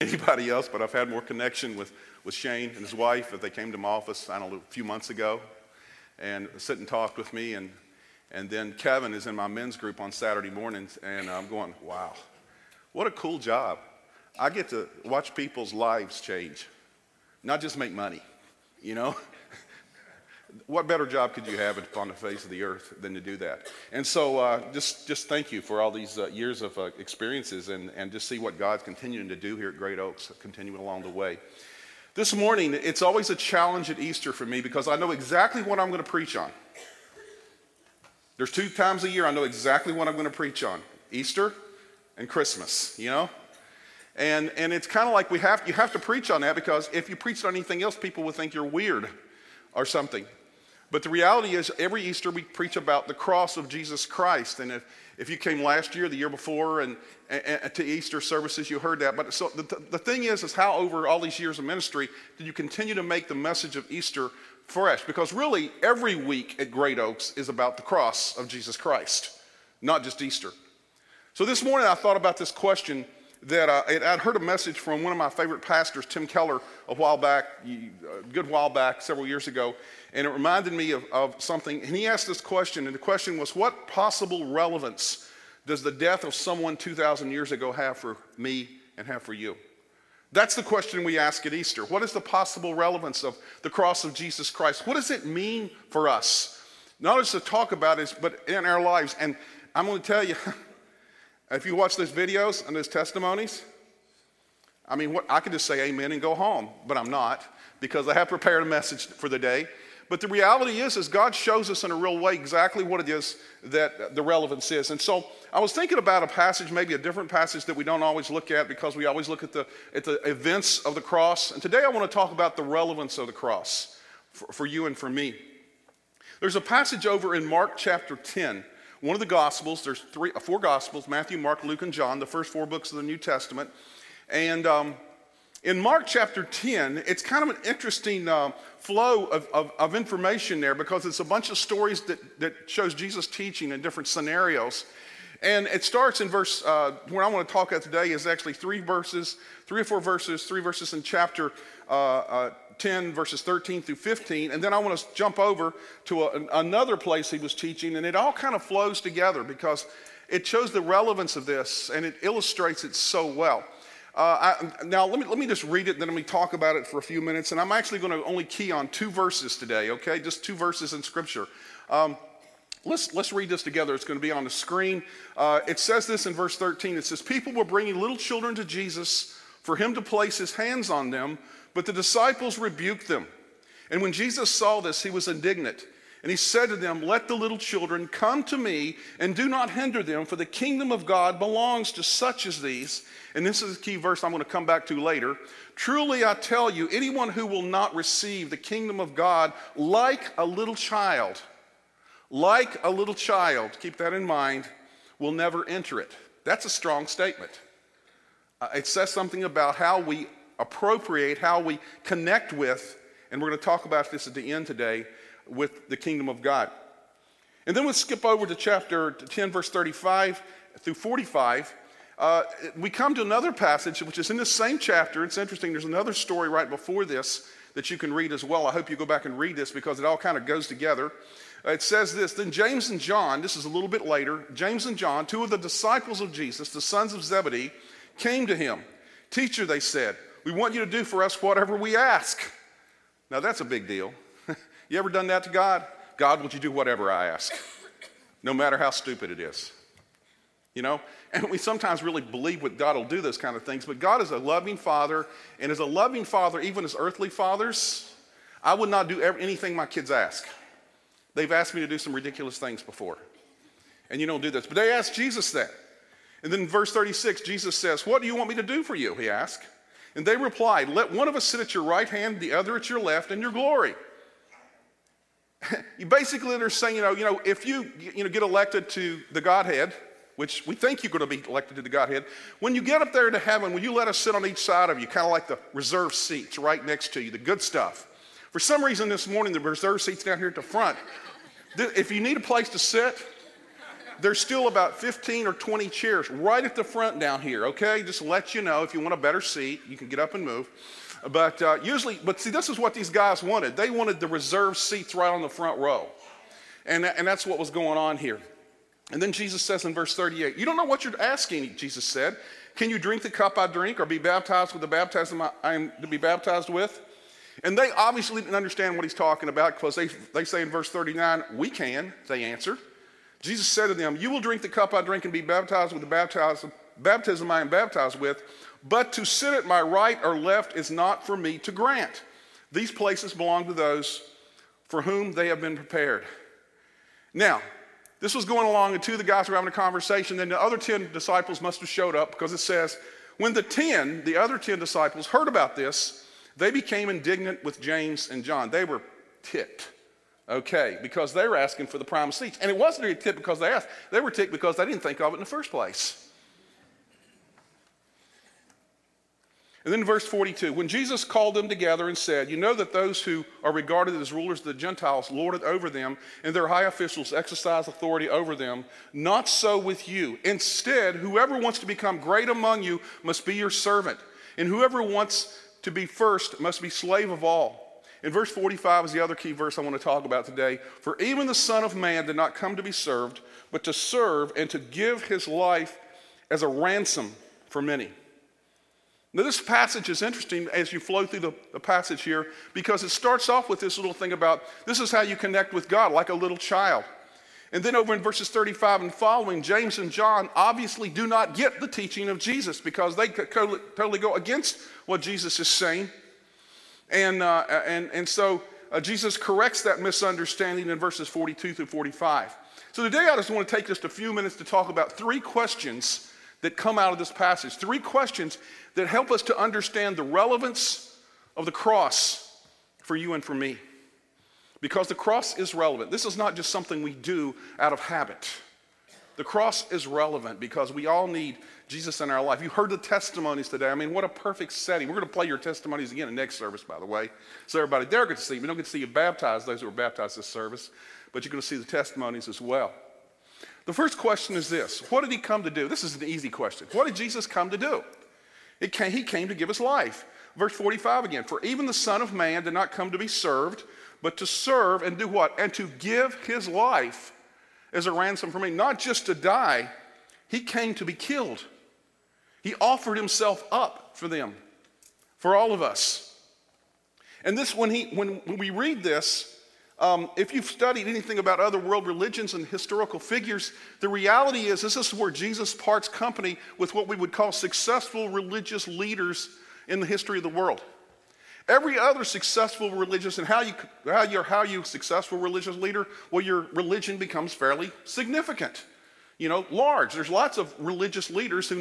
anybody else, but I've had more connection with Shane and his wife. They came to my office, I don't know, a few months ago, and sit and talk with me. And then Kevin is in my men's group on Saturday mornings, and I'm going, wow, what a cool job. I get to watch people's lives change, not just make money, you know? What better job could you have upon the face of the earth than to do that? And so just thank you for all these years of experiences and just see what God's continuing to do here at Great Oaks, continuing along the way. This morning, it's always a challenge at Easter for me because I know exactly what I'm going to preach on. There's two times a year I know exactly what I'm going to preach on, Easter and Christmas, you know? And it's kind of like you have to preach on that because if you preach on anything else, people would think you're weird or something. But the reality is every Easter we preach about the cross of Jesus Christ. And if you came last year, the year before, and to Easter services, you heard that. But so the thing is how over all these years of ministry did you continue to make the message of Easter fresh? Because really every week at Great Oaks is about the cross of Jesus Christ, not just Easter. So this morning I thought about this question that I'd heard a message from one of my favorite pastors, Tim Keller, a good while back, several years ago, and it reminded me of something. And he asked this question, and the question was, what possible relevance does the death of someone 2,000 years ago have for me and have for you? That's the question we ask at Easter. What is the possible relevance of the cross of Jesus Christ? What does it mean for us? Not just to talk about it, but in our lives. And I'm going to tell you, if you watch those videos and those testimonies, I mean, I could just say amen and go home, but I'm not because I have prepared a message for the day. But the reality is God shows us in a real way exactly what it is that the relevance is. And so I was thinking about a passage, maybe a different passage that we don't always look at because we always look at the events of the cross. And today I want to talk about the relevance of the cross for you and for me. There's a passage over in Mark chapter 10. One of the Gospels, there's four Gospels, Matthew, Mark, Luke, and John, the first four books of the New Testament. And in Mark chapter 10, it's kind of an interesting flow of information there because it's a bunch of stories that shows Jesus teaching in different scenarios. And it starts in verse, what I want to talk about today is actually three verses in chapter 10, verses 13 through 15. And then I want to jump over to another place he was teaching. And it all kind of flows together because it shows the relevance of this and it illustrates it so well. Now, let me just read it, then let me talk about it for a few minutes. And I'm actually going to only key on two verses today, okay? Just two verses in Scripture. Let's read this together. It's going to be on the screen. It says this in verse 13. It says, people were bringing little children to Jesus for him to place his hands on them, but the disciples rebuked them. And when Jesus saw this, he was indignant. And he said to them, let the little children come to me and do not hinder them, for the kingdom of God belongs to such as these. And this is a key verse I'm going to come back to later. Truly I tell you, anyone who will not receive the kingdom of God like a little child, keep that in mind, will never enter it. That's a strong statement. It says something about how we appropriate, how we connect with, and we're going to talk about this at the end today, with the kingdom of God. And then we'll skip over to chapter 10, verse 35 through 45. We come to another passage, which is in the same chapter. It's interesting. There's another story right before this that you can read as well. I hope you go back and read this because it all kind of goes together. It says this, then James and John, this is a little bit later, James and John, two of the disciples of Jesus, the sons of Zebedee, came to him. Teacher, they said, we want you to do for us whatever we ask. Now that's a big deal. You ever done that to God? God, would you do whatever I ask, no matter how stupid it is? You know, and we sometimes really believe what God will do those kind of things, but God is a loving father, and as a loving father, even as earthly fathers, I would not do anything my kids ask. They've asked me to do some ridiculous things before, and you don't do this. But they asked Jesus that. And then in verse 36, Jesus says, what do you want me to do for you, he asked. And they replied, let one of us sit at your right hand, the other at your left, in your glory. You basically are saying, you know, if you get elected to the Godhead, which we think you're going to be elected to the Godhead, when you get up there to heaven, will you let us sit on each side of you, kind of like the reserved seats right next to you, the good stuff. For some reason this morning, the reserved seats down here at the front, if you need a place to sit, There's still about 15 or 20 chairs right at the front down here, okay? Just to let you know, if you want a better seat, you can get up and move. But see, this is what these guys wanted. They wanted the reserved seats right on the front row. And that's what was going on here. And then Jesus says in verse 38, "You don't know what you're asking," Jesus said. "Can you drink the cup I drink or be baptized with the baptism I am to be baptized with?" And they obviously didn't understand what he's talking about, because they say in verse 39, "We can," they answered. Jesus said to them, "You will drink the cup I drink and be baptized with the baptism I am baptized with, but to sit at my right or left is not for me to grant. These places belong to those for whom they have been prepared." Now, this was going along, and two of the guys were having a conversation. Then the other 10 disciples must have showed up, because it says, when the other 10 disciples heard about this, they became indignant with James and John. They were ticked, okay, because they were asking for the prime seats. And it wasn't really ticked because they asked. They were ticked because they didn't think of it in the first place. And then verse 42, when Jesus called them together and said, "You know that those who are regarded as rulers of the Gentiles lord it over them, and their high officials exercise authority over them. Not so with you. Instead, whoever wants to become great among you must be your servant, and whoever wants to be first must be slave of all." And verse 45 is the other key verse I want to talk about today. "For even the Son of Man did not come to be served, but to serve and to give his life as a ransom for many." Now, this passage is interesting as you flow through the passage here, because it starts off with this little thing about this is how you connect with God, like a little child. And then over in verses 35 and following, James and John obviously do not get the teaching of Jesus, because they totally go against what Jesus is saying. And so Jesus corrects that misunderstanding in verses 42 through 45. So today I just want to take just a few minutes to talk about three questions that come out of this passage. Three questions that help us to understand the relevance of the cross for you and for me. Because the cross is relevant. This is not just something we do out of habit. The cross is relevant because we all need Jesus in our life. You heard the testimonies today. I mean, what a perfect setting. We're going to play your testimonies again in next service, by the way. So everybody there gets to see you. We don't get to see you baptized, those who were baptized this service, but you're going to see the testimonies as well. The first question is this: what did he come to do? This is an easy question. What did Jesus come to do? He came to give his life. Verse 45 again, "For even the Son of Man did not come to be served, but to serve and do what? And to give his life as a ransom for many." Not just to die, he came to be killed. He offered himself up for them, for all of us. And this, when we read this, if you've studied anything about other world religions and historical figures, the reality is this is where Jesus parts company with what we would call successful religious leaders in the history of the world. Every other successful religious, and how you successful religious leader, well, your religion becomes fairly significant, large. There's lots of religious leaders who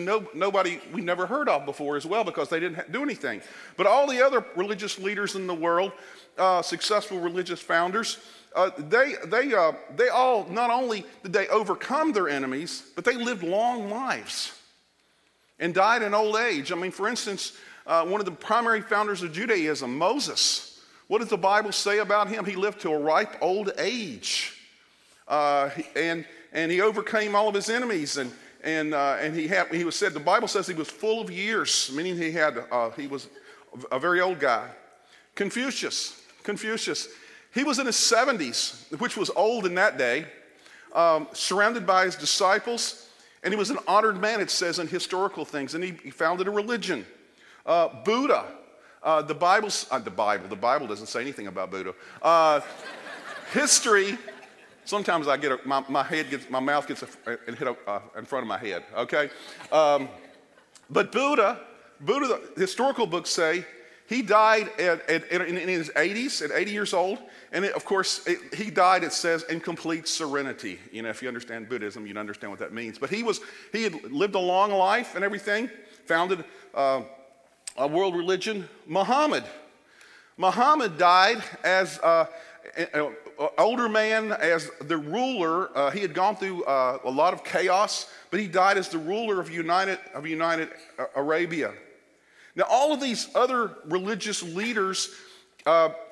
we never heard of before as well, because they didn't do anything. But all the other religious leaders in the world, successful religious founders, they all, not only did they overcome their enemies, but they lived long lives and died in old age. I mean, for instance, one of the primary founders of Judaism, Moses, what does the Bible say about him? He lived to a ripe old age, and he overcame all of his enemies, and he was said, the Bible says he was full of years, meaning he was a very old guy. Confucius. He was in his 70s, which was old in that day, surrounded by his disciples, and he was an honored man, it says in historical things, and he founded a religion. Buddha, the Bible doesn't say anything about Buddha. History, sometimes I get my mouth gets in front of my head, okay? But Buddha, the historical books say, he died in his 80s, at 80 years old. And he died, it says, in complete serenity. If you understand Buddhism, you'd understand what that means. But he had lived a long life and everything, founded a world religion. Muhammad died as an older man, as the ruler. He had gone through a lot of chaos, but he died as the ruler of United Arabia. Now, all of these other religious leaders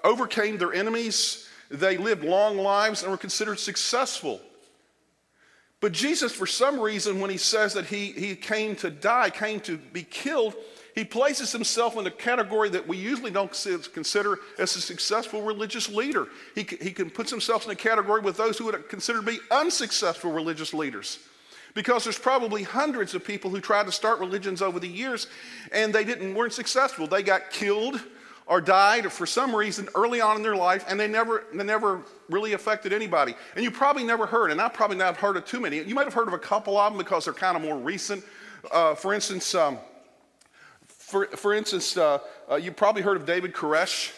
overcame their enemies. They lived long lives and were considered successful. But Jesus, for some reason, when he says that he came to die, came to be killed, he places himself in a category that we usually don't consider as a successful religious leader. He puts himself in a category with those who would consider to be unsuccessful religious leaders, because there's probably hundreds of people who tried to start religions over the years and they weren't successful. They got killed or died or for some reason early on in their life, and they never really affected anybody. And you probably never heard, and I probably not heard of too many. You might have heard of a couple of them because they're kind of more recent. For instance, you probably heard of David Koresh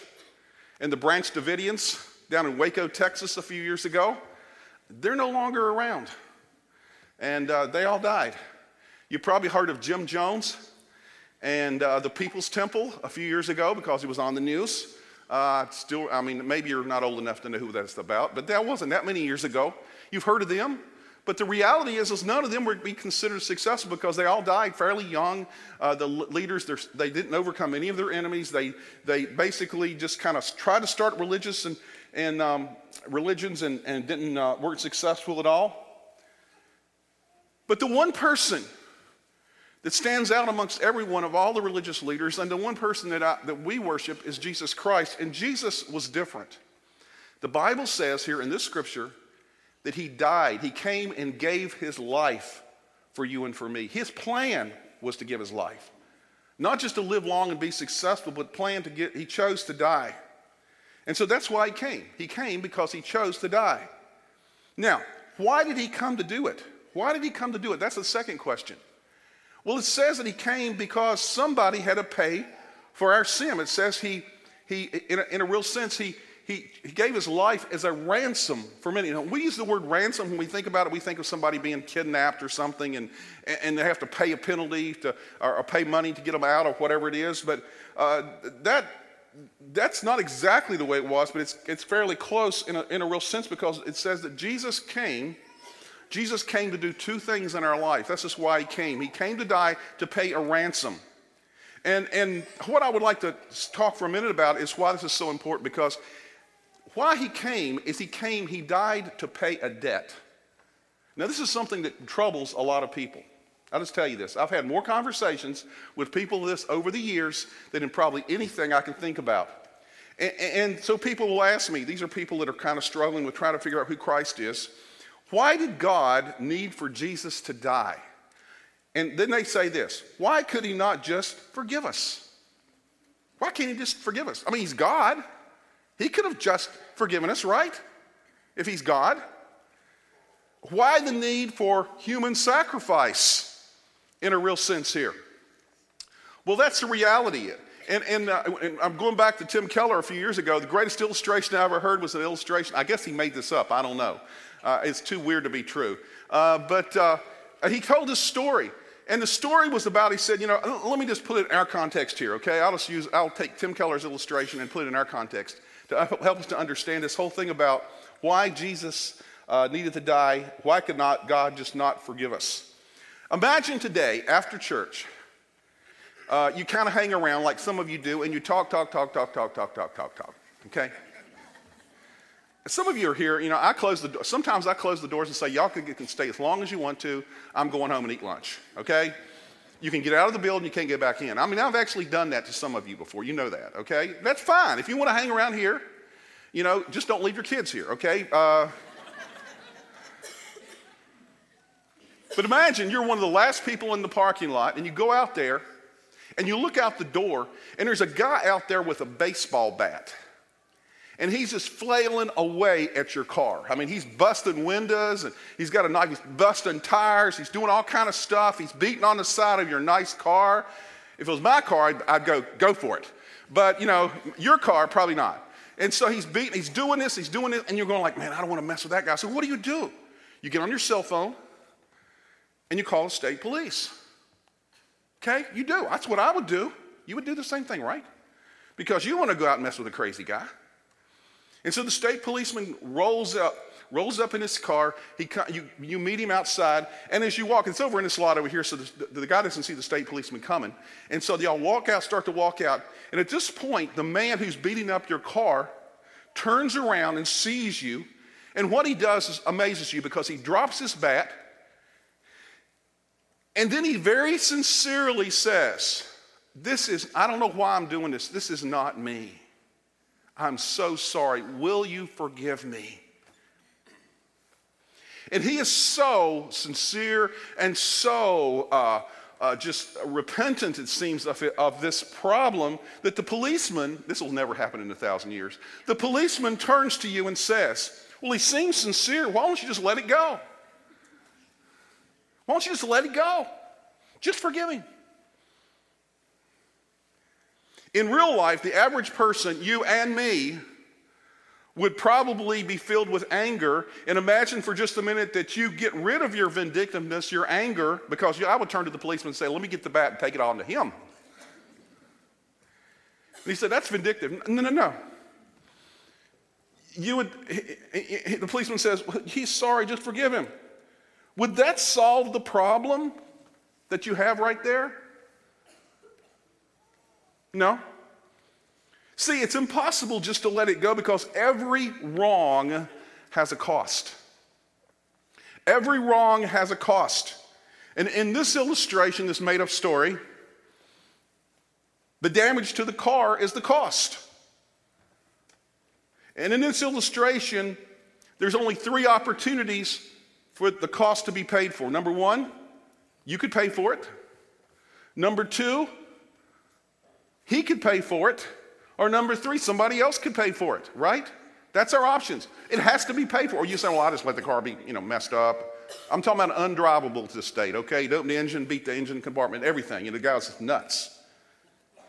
and the Branch Davidians down in Waco, Texas a few years ago. They're no longer around, and they all died. You probably heard of Jim Jones and the People's Temple a few years ago because he was on the news. Maybe you're not old enough to know who that's about, but that wasn't that many years ago. You've heard of them. But the reality is none of them would be considered successful because they all died fairly young. The leaders, they didn't overcome any of their enemies. They basically just kind of tried to start religions and didn't weren't successful at all. But the one person that stands out amongst every one of all the religious leaders, and the one person that we worship, is Jesus Christ. And Jesus was different. The Bible says here in this scripture that he died. He came and gave his life for you and for me. His plan was to give his life. Not just to live long and be successful, but he chose to die. And so that's why he came. He came because he chose to die. Now, why did he come to do it? Why did he come to do it? That's the second question. Well, it says that he came because somebody had to pay for our sin. It says he in a real sense, He gave his life as a ransom for many. Now, we use the word ransom when we think about it. We think of somebody being kidnapped or something, and they have to pay a penalty or pay money to get them out or whatever it is. But that's not exactly the way it was, but it's fairly close in a real sense, because it says that Jesus came. Jesus came to do two things in our life. That's just why he came. He came to die to pay a ransom. And what I would like to talk for a minute about is why this is so important, because why he came is he died to pay a debt. Now, this is something that troubles a lot of people. I'll just tell you this. I've had more conversations with people this over the years than in probably anything I can think about. And so people will ask me, these are people that are kind of struggling with trying to figure out who Christ is, why did God need for Jesus to die? And then they say this, why could he not just forgive us? Why can't he just forgive us? I mean, he's God. He could have just forgiven us, right? If he's God. Why the need for human sacrifice in a real sense here? Well, that's the reality. And I'm going back to Tim Keller a few years ago. The greatest illustration I ever heard was an illustration. I guess he made this up. I don't know. It's too weird to be true. But he told this story. And the story was about, he said, let me just put it in our context here, okay? I'll take Tim Keller's illustration and put it in our context to help us to understand this whole thing about why Jesus needed to die. Why could not God just not forgive us? Imagine today, after church, you kind of hang around like some of you do, and you talk, okay? Some of you are here, sometimes I close the doors and say, y'all can stay as long as you want to. I'm going home and eat lunch, okay? You can get out of the building, you can't get back in. I mean, I've actually done that to some of you before. You know that, okay? That's fine. If you want to hang around here, just don't leave your kids here, okay? But imagine you're one of the last people in the parking lot, and you go out there, and you look out the door, and there's a guy out there with a baseball bat. And he's just flailing away at your car. I mean, he's busting windows, and he's got a knife, he's busting tires, he's doing all kind of stuff, he's beating on the side of your nice car. If it was my car, I'd go for it. But, your car, probably not. And so he's doing this, and you're going like, man, I don't want to mess with that guy. So what do? You get on your cell phone, and you call the state police. Okay, you do. That's what I would do. You would do the same thing, right? Because you want to go out and mess with a crazy guy. And so the state policeman rolls up in his car. You meet him outside, and as you walk, it's over in this lot over here, so the guy doesn't see the state policeman coming. And so y'all start to walk out, and at this point, the man who's beating up your car turns around and sees you, and what he does amazes you, because he drops his bat, And then he very sincerely says, I don't know why I'm doing this. This is not me. I'm so sorry. Will you forgive me? And he is so sincere and so just repentant, it seems, of this problem that the policeman, this will never happen in 1,000 years, the policeman turns to you and says, well, he seems sincere. Why don't you just let it go? Why don't you just let it go? Just forgive him. In real life, the average person, you and me, would probably be filled with anger. And imagine for just a minute that you get rid of your vindictiveness, your anger, because I would turn to the policeman and say, let me get the bat and take it on to him. And he said, that's vindictive. No, no, no. The policeman says, well, he's sorry, just forgive him. Would that solve the problem that you have right there? No. See, it's impossible just to let it go because every wrong has a cost. Every wrong has a cost. And in this illustration, this made-up story, the damage to the car is the cost. And in this illustration, there's only three opportunities for the cost to be paid for. Number one, you could pay for it. Number two, he could pay for it. Or number three, somebody else could pay for it, right? That's our options. It has to be paid for. Or you say, well, I just let the car be, messed up. I'm talking about undrivable to the state, okay? Don't the engine, beat the engine compartment, everything. The guy's nuts.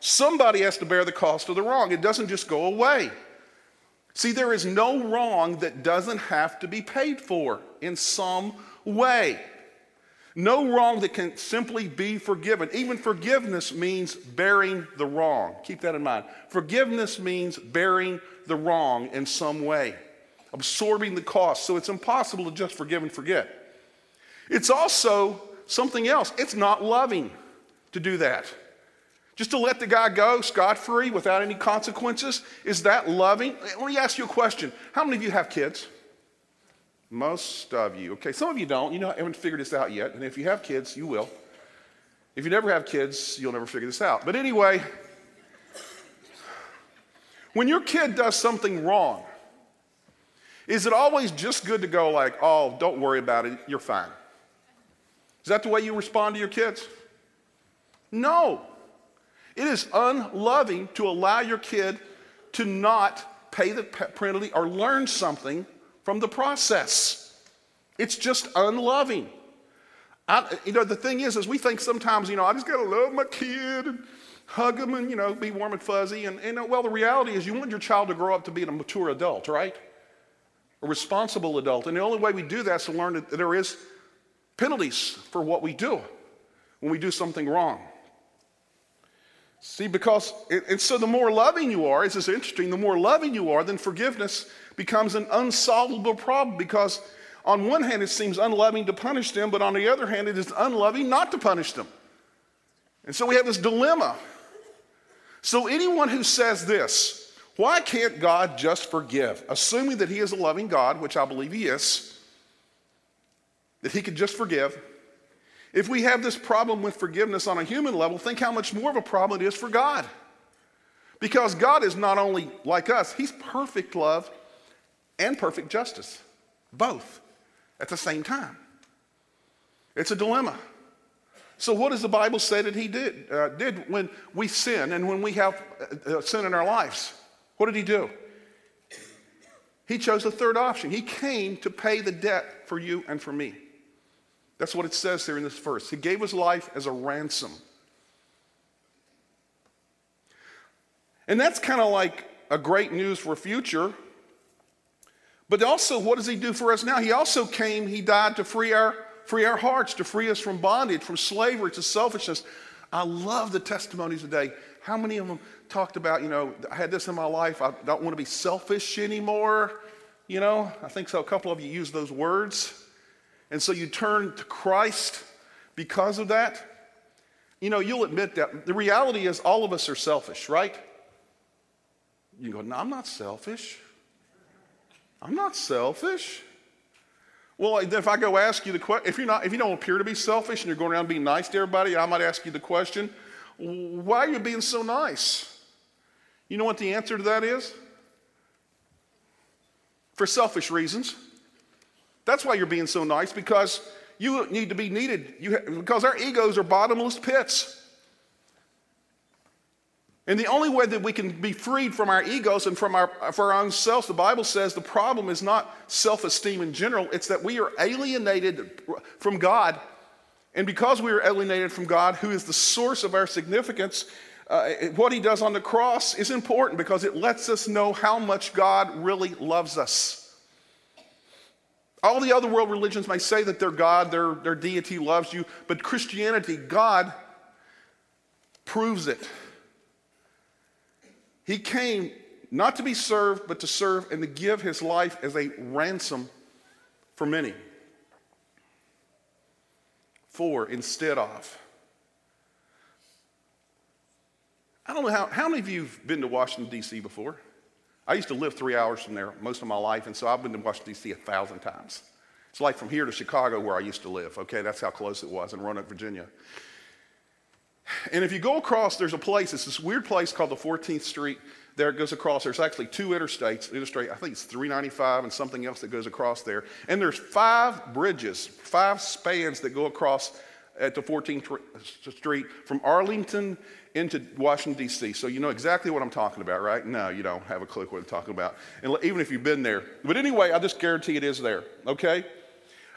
Somebody has to bear the cost of the wrong. It doesn't just go away. See, there is no wrong that doesn't have to be paid for in some way. No wrong that can simply be forgiven. Even forgiveness means bearing the wrong. Keep that in mind. Forgiveness means bearing the wrong in some way, absorbing the cost. So it's impossible to just forgive and forget. It's also something else. It's not loving to do that. Just to let the guy go scot-free without any consequences, is that loving? Let me ask you a question. How many of you have kids? Most of you. Okay, some of you don't. Haven't figured this out yet. And if you have kids, you will. If you never have kids, you'll never figure this out. But anyway, when your kid does something wrong, is it always just good to go like, oh, don't worry about it, you're fine? Is that the way you respond to your kids? No. It is unloving to allow your kid to not pay the penalty or learn something from the process. It's just unloving. The thing is we think sometimes, I just got to love my kid and hug him and, be warm and fuzzy. And the reality is you want your child to grow up to be a mature adult, right? A responsible adult. And the only way we do that is to learn that there is penalties for what we do when we do something wrong. See, so the more loving you are, it's interesting, the more loving you are, then forgiveness becomes an unsolvable problem because on one hand it seems unloving to punish them, but on the other hand it is unloving not to punish them. And so we have this dilemma. So anyone who says this, why can't God just forgive? Assuming that he is a loving God, which I believe he is, that he could just forgive. If we have this problem with forgiveness on a human level, think how much more of a problem it is for God. Because God is not only like us, he's perfect love and perfect justice, both at the same time. It's a dilemma. So what does the Bible say that he did when we sin and when we have sin in our lives? What did he do? He chose the third option. He came to pay the debt for you and for me. That's what it says here in this verse. He gave his life as a ransom. And that's kind of like a great news for future. But also, what does he do for us now? He also came, he died to free our hearts, to free us from bondage, from slavery to selfishness. I love the testimonies today. How many of them talked about, I had this in my life, I don't want to be selfish anymore. I think so. A couple of you used those words. And so you turn to Christ because of that. You'll admit that. The reality is all of us are selfish, right? You go, no, I'm not selfish. Well, if I go ask you the question, if you don't appear to be selfish and you're going around being nice to everybody, I might ask you the question, why are you being so nice? You know what the answer to that is? For selfish reasons. That's why you're being so nice, because you need to be needed. Because our egos are bottomless pits. And the only way that we can be freed from our egos and from our own selves, the Bible says the problem is not self-esteem in general. It's that we are alienated from God. And because we are alienated from God, who is the source of our significance, what he does on the cross is important because it lets us know how much God really loves us. All the other world religions may say that their God, their deity loves you, but Christianity, God proves it. He came not to be served, but to serve and to give his life as a ransom for many. For instead of. I don't know how many of you have been to Washington, D.C. before? I used to live 3 hours from there most of my life, and so I've been to Washington, D.C. 1,000 times. It's like from here to Chicago where I used to live, okay? That's how close it was in Roanoke, Virginia. And if you go across, there's a place, it's this weird place called the 14th Street. There it goes across. There's actually two interstates, I think it's 395 and something else that goes across there. And there's 5 bridges, 5 spans that go across at the 14th Street from Arlington into Washington, D.C. So you know exactly what I'm talking about, right? No, you don't have a clue what I'm talking about, and even if you've been there. But anyway, I just guarantee it is there, okay?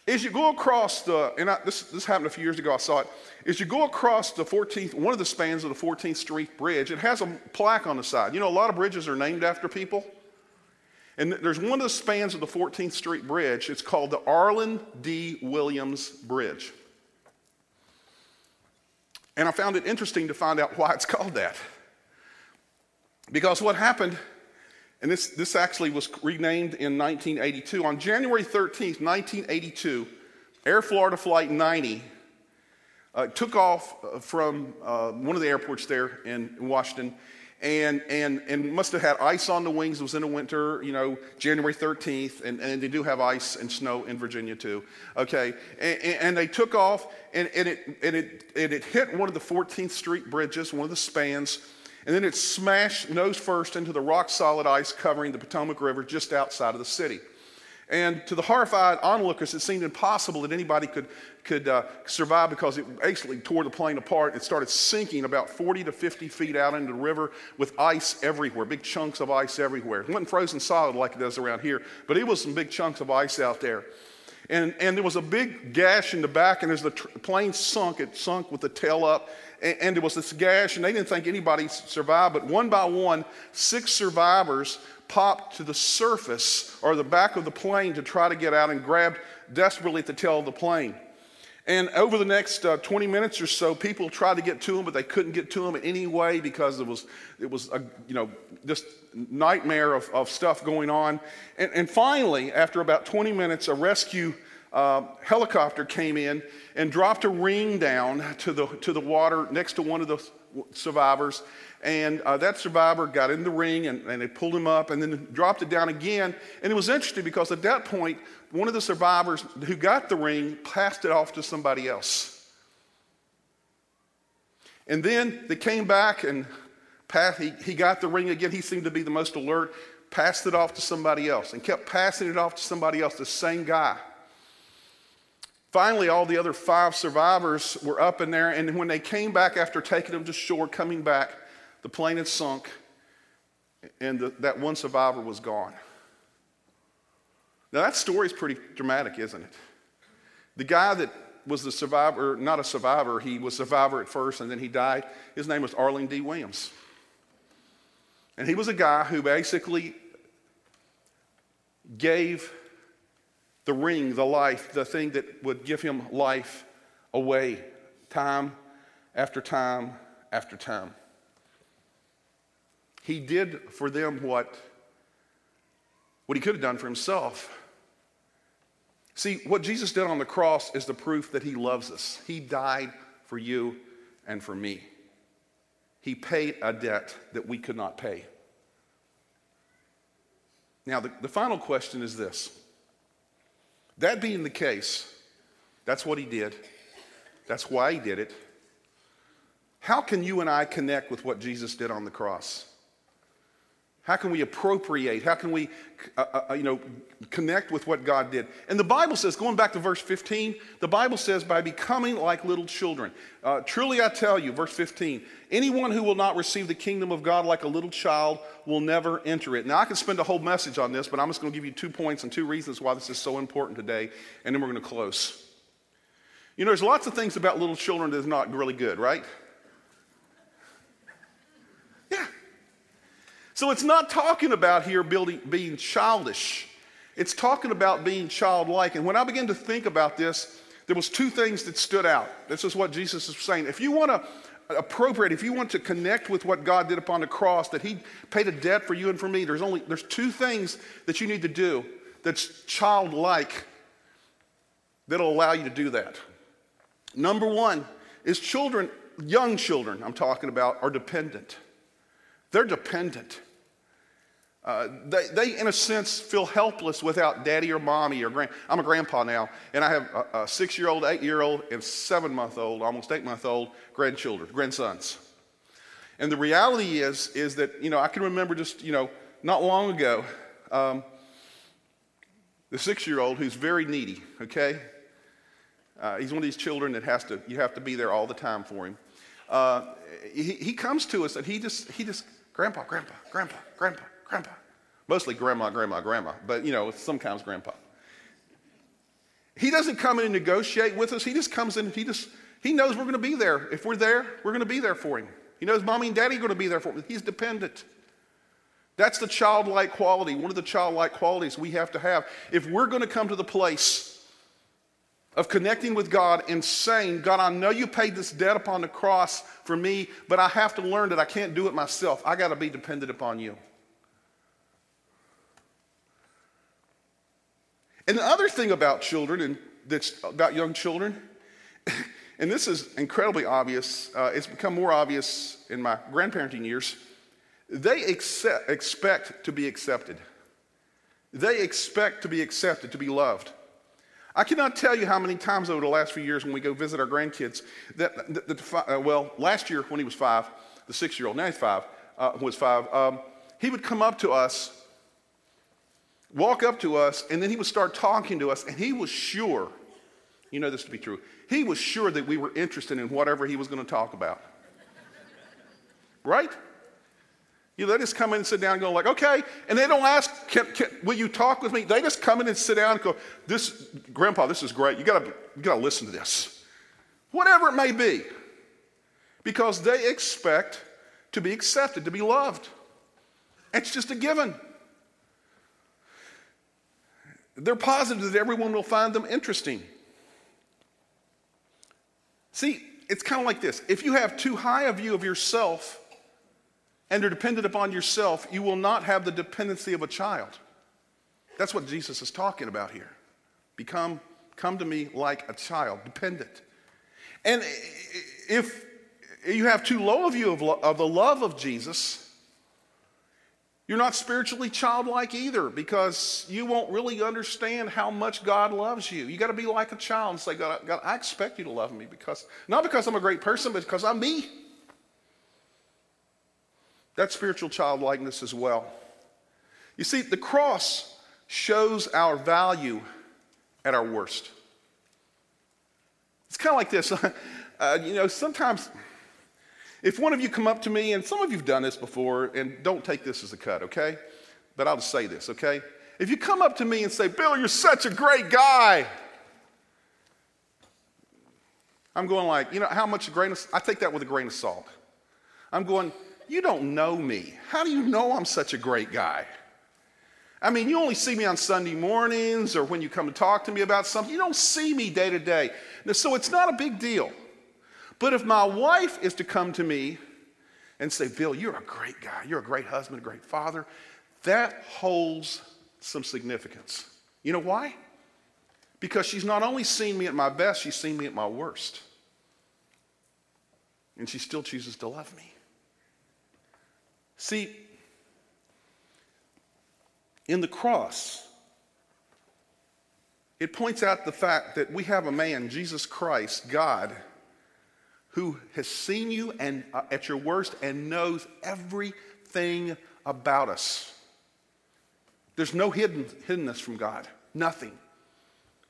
As you go across this happened a few years ago, I saw it. As you go across one of the spans of the 14th Street Bridge, it has a plaque on the side. You know, a lot of bridges are named after people. And there's one of the spans of the 14th Street Bridge. It's called the Arlen D. Williams Bridge. And I found it interesting to find out why it's called that. Because what happened, and this actually was renamed in 1982, on January 13th, 1982, Air Florida Flight 90 took off from one of the airports there in Washington, and must have had ice on the wings. It was in the winter, you know, January 13th, and they do have ice and snow in Virginia too. Okay, and they took off, and it hit one of the 14th Street bridges, one of the spans, and then it smashed nose first into the rock solid ice covering the Potomac River just outside of the city. And to the horrified onlookers, it seemed impossible that anybody could survive because it basically tore the plane apart. It started sinking about 40 to 50 feet out into the river with ice everywhere, big chunks of ice everywhere. It wasn't frozen solid like it does around here, but it was some big chunks of ice out there. And there was a big gash in the back, and as the plane sunk, it sunk with the tail up, and there was this gash, and they didn't think anybody survived, but one by one, 6 survivors popped to the surface or the back of the plane to try to get out and grabbed desperately at the tail of the plane. And over the next 20 minutes or so, people tried to get to them, but they couldn't get to them in any way because it was a, you know, this nightmare of stuff going on. And finally, after about 20 minutes, a rescue helicopter came in and dropped a ring down to the water next to one of the survivors. And that survivor got in the ring, and they pulled him up and then dropped it down again. And it was interesting because at that point, one of the survivors who got the ring passed it off to somebody else. And then they came back and he got the ring again. He seemed to be the most alert, passed it off to somebody else and kept passing it off to somebody else, the same guy. Finally, all the other 5 survivors were up in there, and when they came back after taking them to shore, coming back, the plane had sunk, and that one survivor was gone. Now, that story is pretty dramatic, isn't it? The guy that was the survivor, not a survivor, he was survivor at first, and then he died. His name was Arlen D. Williams. And he was a guy who basically gave the ring, the life, the thing that would give him life away time after time after time. He did for them what he could have done for himself. See, what Jesus did on the cross is the proof that he loves us. He died for you and for me. He paid a debt that we could not pay. Now, the final question is this. That being the case, that's what he did. That's why he did it. How can you and I connect with what Jesus did on the cross? How can we appropriate? How can we, connect with what God did? And the Bible says, going back to verse 15, the Bible says, by becoming like little children. Truly I tell you, verse 15, anyone who will not receive the kingdom of God like a little child will never enter it. Now, I could spend a whole message on this, but I'm just going to give you 2 points and 2 reasons why this is so important today, and then we're going to close. You know, there's lots of things about little children that is not really good, right? So it's not talking about here being childish. It's talking about being childlike. And when I began to think about this, there was 2 things that stood out. This is what Jesus is saying. If you want to appropriate, if you want to connect with what God did upon the cross, that he paid a debt for you and for me, there's 2 things that you need to do that's childlike that'll allow you to do that. Number 1 is children, young children I'm talking about, are dependent. They're dependent. They, in a sense, feel helpless without daddy or mommy or grandma. I'm a grandpa now, and I have a 6-year-old, 8-year-old, and 7-month-old, almost 8-month-old grandsons. And the reality is that, I can remember not long ago, the 6-year-old who's very needy, okay? He's one of these children that you have to be there all the time for him. He comes to us and he just grandpa. Mostly grandma, but it's sometimes grandpa. He doesn't come in and negotiate with us. He just comes in and he knows we're going to be there. If we're there, we're going to be there for him. He knows mommy and daddy are going to be there for him. He's dependent. That's the childlike quality, one of the childlike qualities we have to have. If we're going to come to the place of connecting with God and saying, God, I know you paid this debt upon the cross for me, but I have to learn that I can't do it myself. I got to be dependent upon you. And the other thing about children, and that's about young children, and this is incredibly obvious, it's become more obvious in my grandparenting years, they expect to be accepted. They expect to be accepted, to be loved. I cannot tell you how many times over the last few years when we go visit our grandkids, last year when he was 5, the 6-year-old, now he's 5, he would come up to us, walk up to us, and then he would start talking to us, and he was sure, you know this to be true, he was sure that we were interested in whatever he was going to talk about. Right? They just come in and sit down and go like, okay. And they don't ask, will you talk with me? They just come in and sit down and go, Grandpa, this is great. You got to listen to this. Whatever it may be. Because they expect to be accepted, to be loved. It's just a given. They're positive that everyone will find them interesting. See, it's kind of like this. If you have too high a view of yourself and are dependent upon yourself, you will not have the dependency of a child. That's what Jesus is talking about here. Come to me like a child, dependent. And if you have too low a view of the love of Jesus, you're not spiritually childlike either, because you won't really understand how much God loves you. You got to be like a child and say, God, I expect you to love me, because not because I'm a great person, but because I'm me. That's spiritual childlikeness as well. You see, the cross shows our value at our worst. It's kind of like this. Sometimes if one of you come up to me, and some of you have done this before, and don't take this as a cut, okay? But I'll just say this, okay? If you come up to me and say, Bill, you're such a great guy, I'm going like, how much a grain of salt? I take that with a grain of salt. I'm going, you don't know me. How do you know I'm such a great guy? I mean, you only see me on Sunday mornings or when you come to talk to me about something. You don't see me day to day. So it's not a big deal. But if my wife is to come to me and say, Bill, you're a great guy. You're a great husband, a great father. That holds some significance. You know why? Because she's not only seen me at my best, she's seen me at my worst. And she still chooses to love me. See, in the cross, It points out the fact that we have a man, Jesus Christ, God, who has seen you and at your worst and knows everything about us. There's no hiddenness from God, nothing.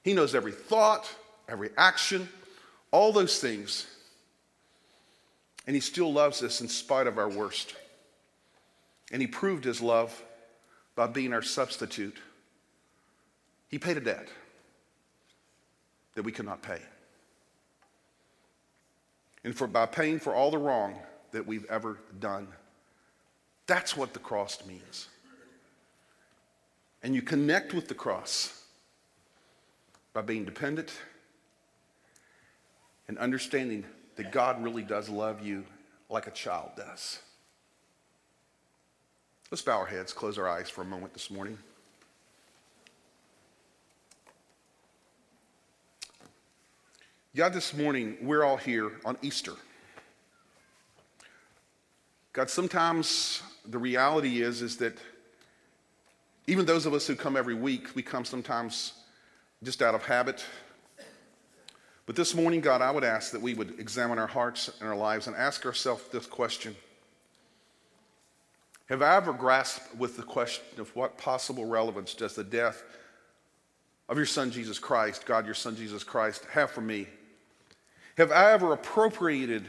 He knows every thought, every action, all those things. And he still loves us in spite of our worst. And he proved his love by being our substitute. He paid a debt that we could not pay. And by paying for all the wrong that we've ever done. That's what the cross means. And you connect with the cross by being dependent and understanding that God really does love you like a child does. Let's bow our heads, close our eyes for a moment this morning. God, this morning, we're all here on Easter. God, sometimes the reality is that even those of us who come every week, we come sometimes just out of habit. But this morning, God, I would ask that we would examine our hearts and our lives and ask ourselves this question. Have I ever grasped with the question of what possible relevance does the death of your son, Jesus Christ, God, your son, Jesus Christ, have for me? Have I ever appropriated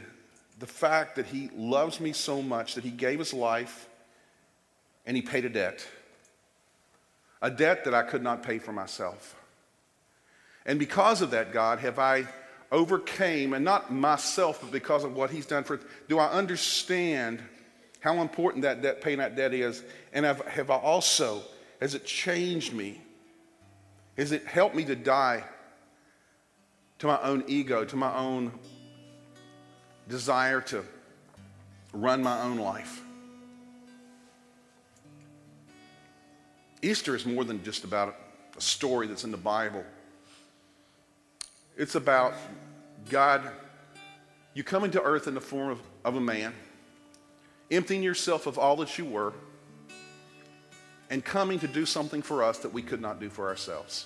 the fact that he loves me so much that he gave his life and he paid a debt that I could not pay for myself? And because of that, God, have I overcame, and not myself, but because of what he's done for, do I understand how important that debt, paying that debt is? And have I also, has it changed me? Has it helped me to die to my own ego, to my own desire to run my own life? Easter is more than just about a story that's in the Bible. It's about, God, you coming to earth in the form of a man, emptying yourself of all that you were, and coming to do something for us that we could not do for ourselves.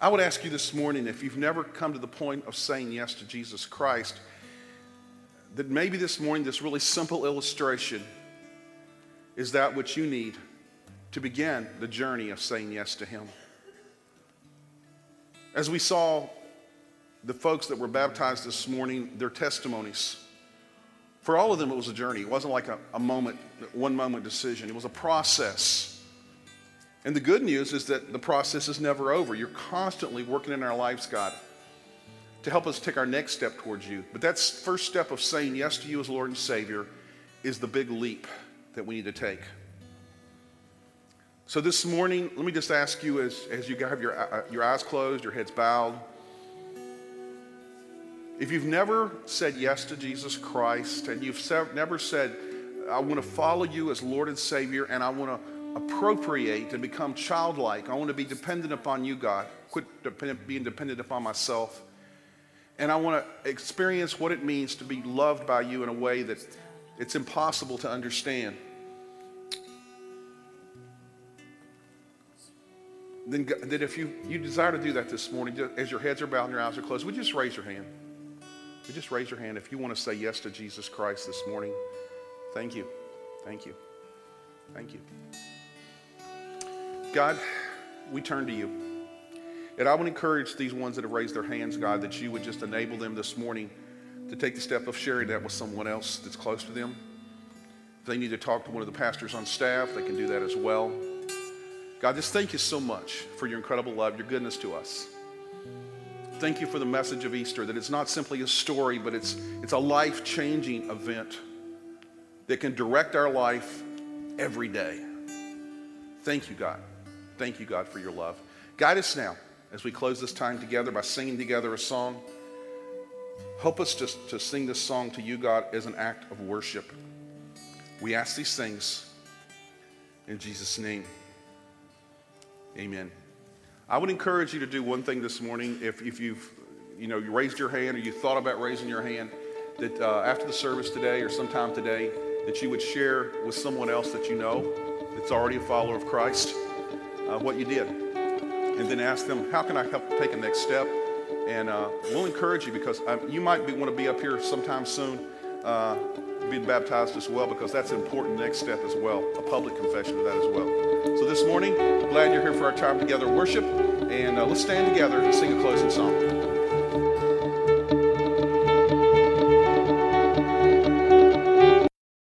I would ask you this morning, if you've never come to the point of saying yes to Jesus Christ, that maybe this morning this really simple illustration is that which you need to begin the journey of saying yes to him. As we saw the folks that were baptized this morning, their testimonies, for all of them it was a journey. It wasn't like a one moment decision. It was a process. And the good news is that the process is never over. You're constantly working in our lives, God, to help us take our next step towards you. But that first step of saying yes to you as Lord and Savior is the big leap that we need to take. So this morning, let me just ask you, as you have your eyes closed, your heads bowed, if you've never said yes to Jesus Christ and you've never said, I want to follow you as Lord and Savior and I want to appropriate and become childlike, I want to be dependent upon you, God, quit being dependent upon myself, and I want to experience what it means to be loved by you in a way that it's impossible to understand, then that if you desire to do that this morning, as your heads are bowed and your eyes are closed, would you just raise your hand? Would you just raise your hand if you want to say yes to Jesus Christ this morning? Thank you. Thank you. Thank you. God, we turn to you. And I would encourage these ones that have raised their hands, God, that you would just enable them this morning to take the step of sharing that with someone else that's close to them. If they need to talk to one of the pastors on staff, they can do that as well. God, just thank you so much for your incredible love, your goodness to us. Thank you for the message of Easter, that it's not simply a story, but it's a life-changing event that can direct our life every day. Thank you, God. Thank you, God, for your love. Guide us now as we close this time together by singing together a song. Help us to sing this song to you, God, as an act of worship. We ask these things in Jesus' name. Amen. I would encourage you to do one thing this morning. If you've, you raised your hand or you thought about raising your hand, that after the service today or sometime today, that you would share with someone else that you know that's already a follower of Christ what you did. and then ask them, how can I help take a next step? And we'll encourage you, because you might want to be up here sometime soon, being baptized as well, because that's an important next step as well, a public confession of that as well. So this morning, glad you're here for our time together in worship, and let's stand together and sing a closing song.